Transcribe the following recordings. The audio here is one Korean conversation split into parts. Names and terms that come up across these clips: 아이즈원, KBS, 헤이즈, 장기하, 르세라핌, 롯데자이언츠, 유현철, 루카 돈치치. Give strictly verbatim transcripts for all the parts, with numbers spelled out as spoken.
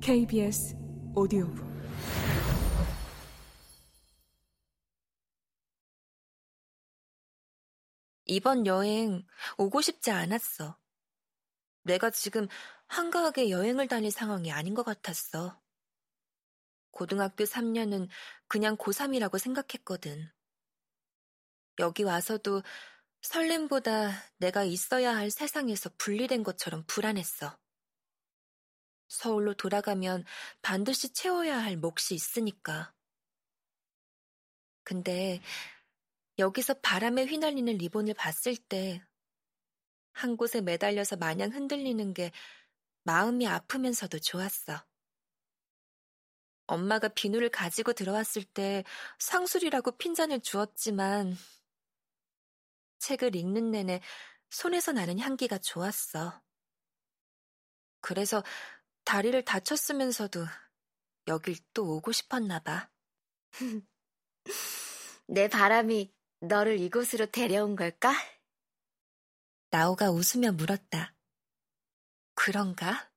케이비에스 오디오북 이번 여행 오고 싶지 않았어. 내가 지금 한가하게 여행을 다닐 상황이 아닌 것 같았어. 고등학교 삼 년은 그냥 고삼이라고 생각했거든. 여기 와서도 설렘보다 내가 있어야 할 세상에서 분리된 것처럼 불안했어. 서울로 돌아가면 반드시 채워야 할 몫이 있으니까. 근데 여기서 바람에 휘날리는 리본을 봤을 때 한 곳에 매달려서 마냥 흔들리는 게 마음이 아프면서도 좋았어. 엄마가 비누를 가지고 들어왔을 때 상술이라고 핀잔을 주었지만 책을 읽는 내내 손에서 나는 향기가 좋았어. 그래서 다리를 다쳤으면서도 여길 또 오고 싶었나 봐. 내 바람이 너를 이곳으로 데려온 걸까? 나오가 웃으며 물었다. 그런가?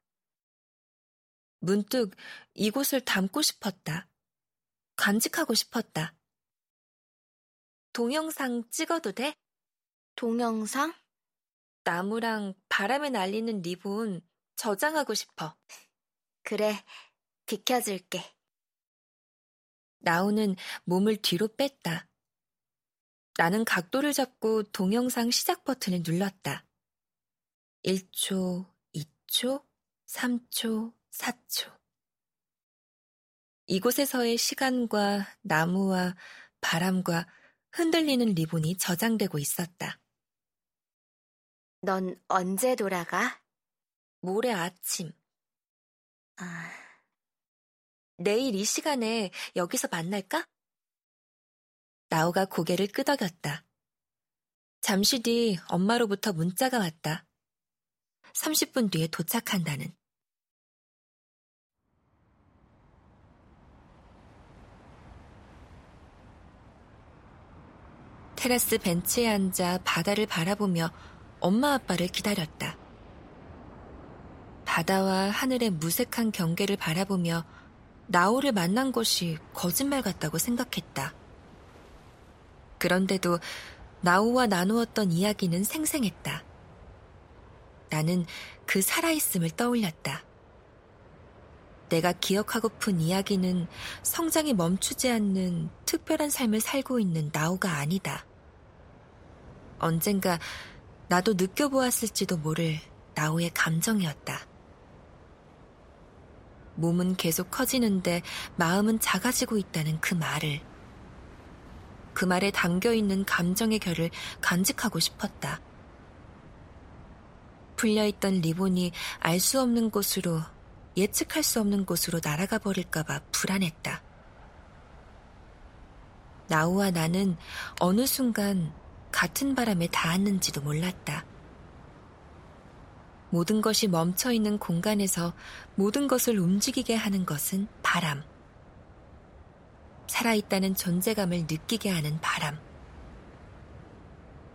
문득 이곳을 담고 싶었다. 간직하고 싶었다. 동영상 찍어도 돼? 동영상? 나무랑 바람에 날리는 리본 저장하고 싶어. 그래, 비켜줄게. 나우는 몸을 뒤로 뺐다. 나는 각도를 잡고 동영상 시작 버튼을 눌렀다. 일 초, 이 초, 삼 초, 사 초. 이곳에서의 시간과 나무와 바람과 흔들리는 리본이 저장되고 있었다. 넌 언제 돌아가? 모레 아침. 아... 내일 이 시간에 여기서 만날까? 나오가 고개를 끄덕였다. 잠시 뒤 엄마로부터 문자가 왔다. 삼십 분 뒤에 도착한다는. 테라스 벤치에 앉아 바다를 바라보며 엄마 아빠를 기다렸다. 바다와 하늘의 무색한 경계를 바라보며 나오를 만난 것이 거짓말 같다고 생각했다. 그런데도 나오와 나누었던 이야기는 생생했다. 나는 그 살아있음을 떠올렸다. 내가 기억하고픈 이야기는 성장이 멈추지 않는 특별한 삶을 살고 있는 나오가 아니다. 언젠가 나도 느껴보았을지도 모를 나오의 감정이었다. 몸은 계속 커지는데 마음은 작아지고 있다는 그 말을. 그 말에 담겨있는 감정의 결을 간직하고 싶었다. 풀려있던 리본이 알 수 없는 곳으로, 예측할 수 없는 곳으로 날아가 버릴까봐 불안했다. 나우와 나는 어느 순간 같은 바람에 닿았는지도 몰랐다. 모든 것이 멈춰있는 공간에서 모든 것을 움직이게 하는 것은 바람. 살아있다는 존재감을 느끼게 하는 바람.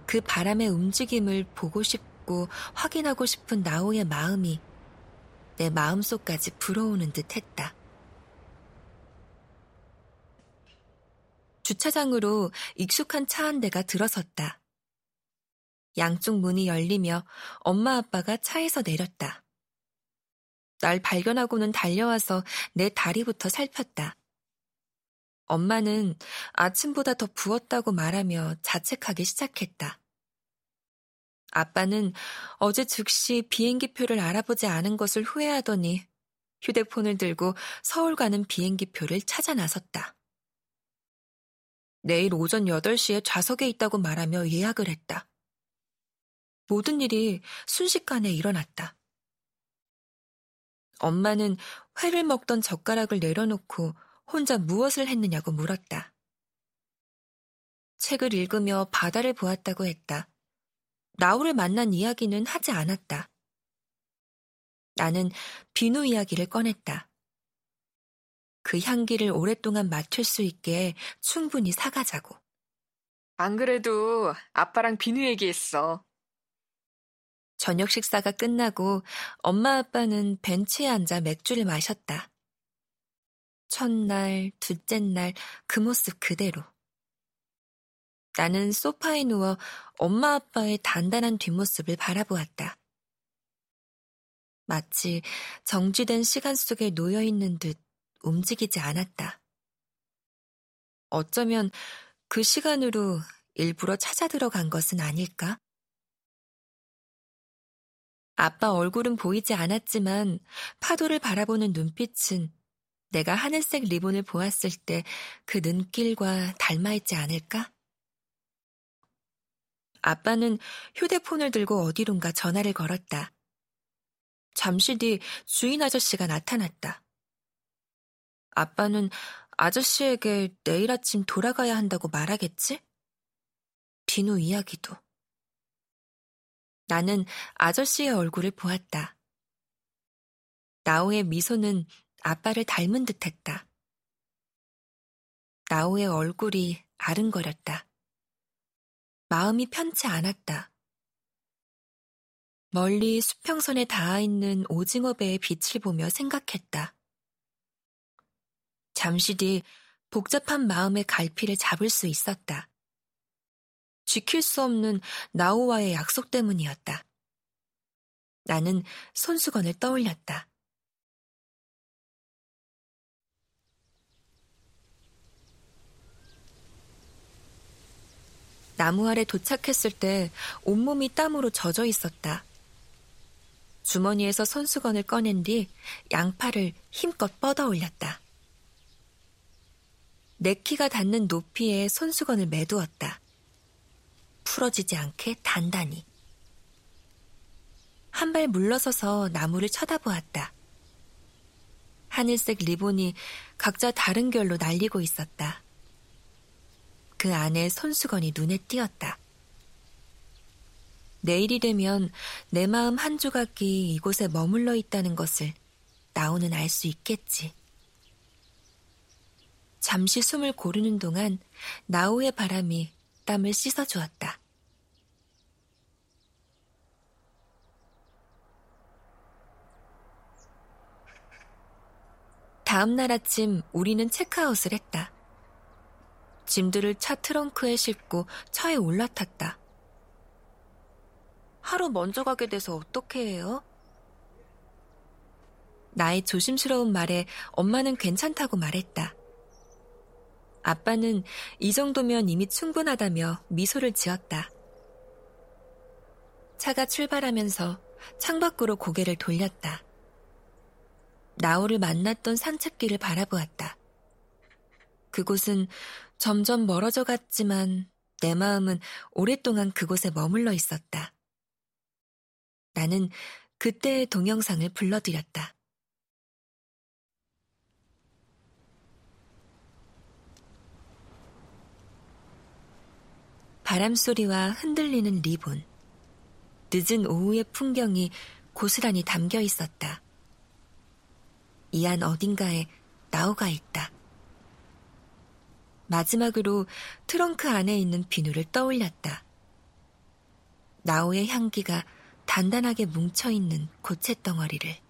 그 바람의 움직임을 보고 싶고 확인하고 싶은 나오의 마음이 내 마음속까지 불어오는 듯 했다. 주차장으로 익숙한 차 한 대가 들어섰다. 양쪽 문이 열리며 엄마 아빠가 차에서 내렸다. 날 발견하고는 달려와서 내 다리부터 살폈다. 엄마는 아침보다 더 부었다고 말하며 자책하기 시작했다. 아빠는 어제 즉시 비행기표를 알아보지 않은 것을 후회하더니 휴대폰을 들고 서울 가는 비행기표를 찾아 나섰다. 내일 오전 여덟 시에 좌석에 있다고 말하며 예약을 했다. 모든 일이 순식간에 일어났다. 엄마는 회를 먹던 젓가락을 내려놓고 혼자 무엇을 했느냐고 물었다. 책을 읽으며 바다를 보았다고 했다. 나우를 만난 이야기는 하지 않았다. 나는 비누 이야기를 꺼냈다. 그 향기를 오랫동안 맡을 수 있게 충분히 사가자고. 안 그래도 아빠랑 비누 얘기했어. 저녁 식사가 끝나고 엄마 아빠는 벤치에 앉아 맥주를 마셨다. 첫날, 둘째 날 그 모습 그대로. 나는 소파에 누워 엄마 아빠의 단단한 뒷모습을 바라보았다. 마치 정지된 시간 속에 놓여있는 듯 움직이지 않았다. 어쩌면 그 시간으로 일부러 찾아 들어간 것은 아닐까? 아빠 얼굴은 보이지 않았지만 파도를 바라보는 눈빛은 내가 하늘색 리본을 보았을 때 그 눈길과 닮아있지 않을까? 아빠는 휴대폰을 들고 어디론가 전화를 걸었다. 잠시 뒤 주인 아저씨가 나타났다. 아빠는 아저씨에게 내일 아침 돌아가야 한다고 말하겠지? 비누 이야기도. 나는 아저씨의 얼굴을 보았다. 나오의 미소는 아빠를 닮은 듯했다. 나오의 얼굴이 아른거렸다. 마음이 편치 않았다. 멀리 수평선에 닿아있는 오징어 배의 빛을 보며 생각했다. 잠시 뒤 복잡한 마음의 갈피를 잡을 수 있었다. 지킬 수 없는 나우와의 약속 때문이었다. 나는 손수건을 떠올렸다. 나무 아래 도착했을 때 온몸이 땀으로 젖어 있었다. 주머니에서 손수건을 꺼낸 뒤 양팔을 힘껏 뻗어 올렸다. 내 키가 닿는 높이에 손수건을 매두었다. 풀어지지 않게 단단히. 한 발 물러서서 나무를 쳐다보았다. 하늘색 리본이 각자 다른 결로 날리고 있었다. 그 안에 손수건이 눈에 띄었다. 내일이 되면 내 마음 한 조각이 이곳에 머물러 있다는 것을 나오는 알 수 있겠지. 잠시 숨을 고르는 동안 나오의 바람이 땀을 씻어주었다. 다음 날 아침 우리는 체크아웃을 했다. 짐들을 차 트렁크에 싣고 차에 올라탔다. 하루 먼저 가게 돼서 어떻게 해요? 나의 조심스러운 말에 엄마는 괜찮다고 말했다. 아빠는 이 정도면 이미 충분하다며 미소를 지었다. 차가 출발하면서 창밖으로 고개를 돌렸다. 나오를 만났던 산책길을 바라보았다. 그곳은 점점 멀어져 갔지만 내 마음은 오랫동안 그곳에 머물러 있었다. 나는 그때의 동영상을 불러들였다. 바람소리와 흔들리는 리본, 늦은 오후의 풍경이 고스란히 담겨 있었다. 이 안 어딘가에 나우가 있다. 마지막으로 트렁크 안에 있는 비누를 떠올렸다. 나우의 향기가 단단하게 뭉쳐있는 고체 덩어리를.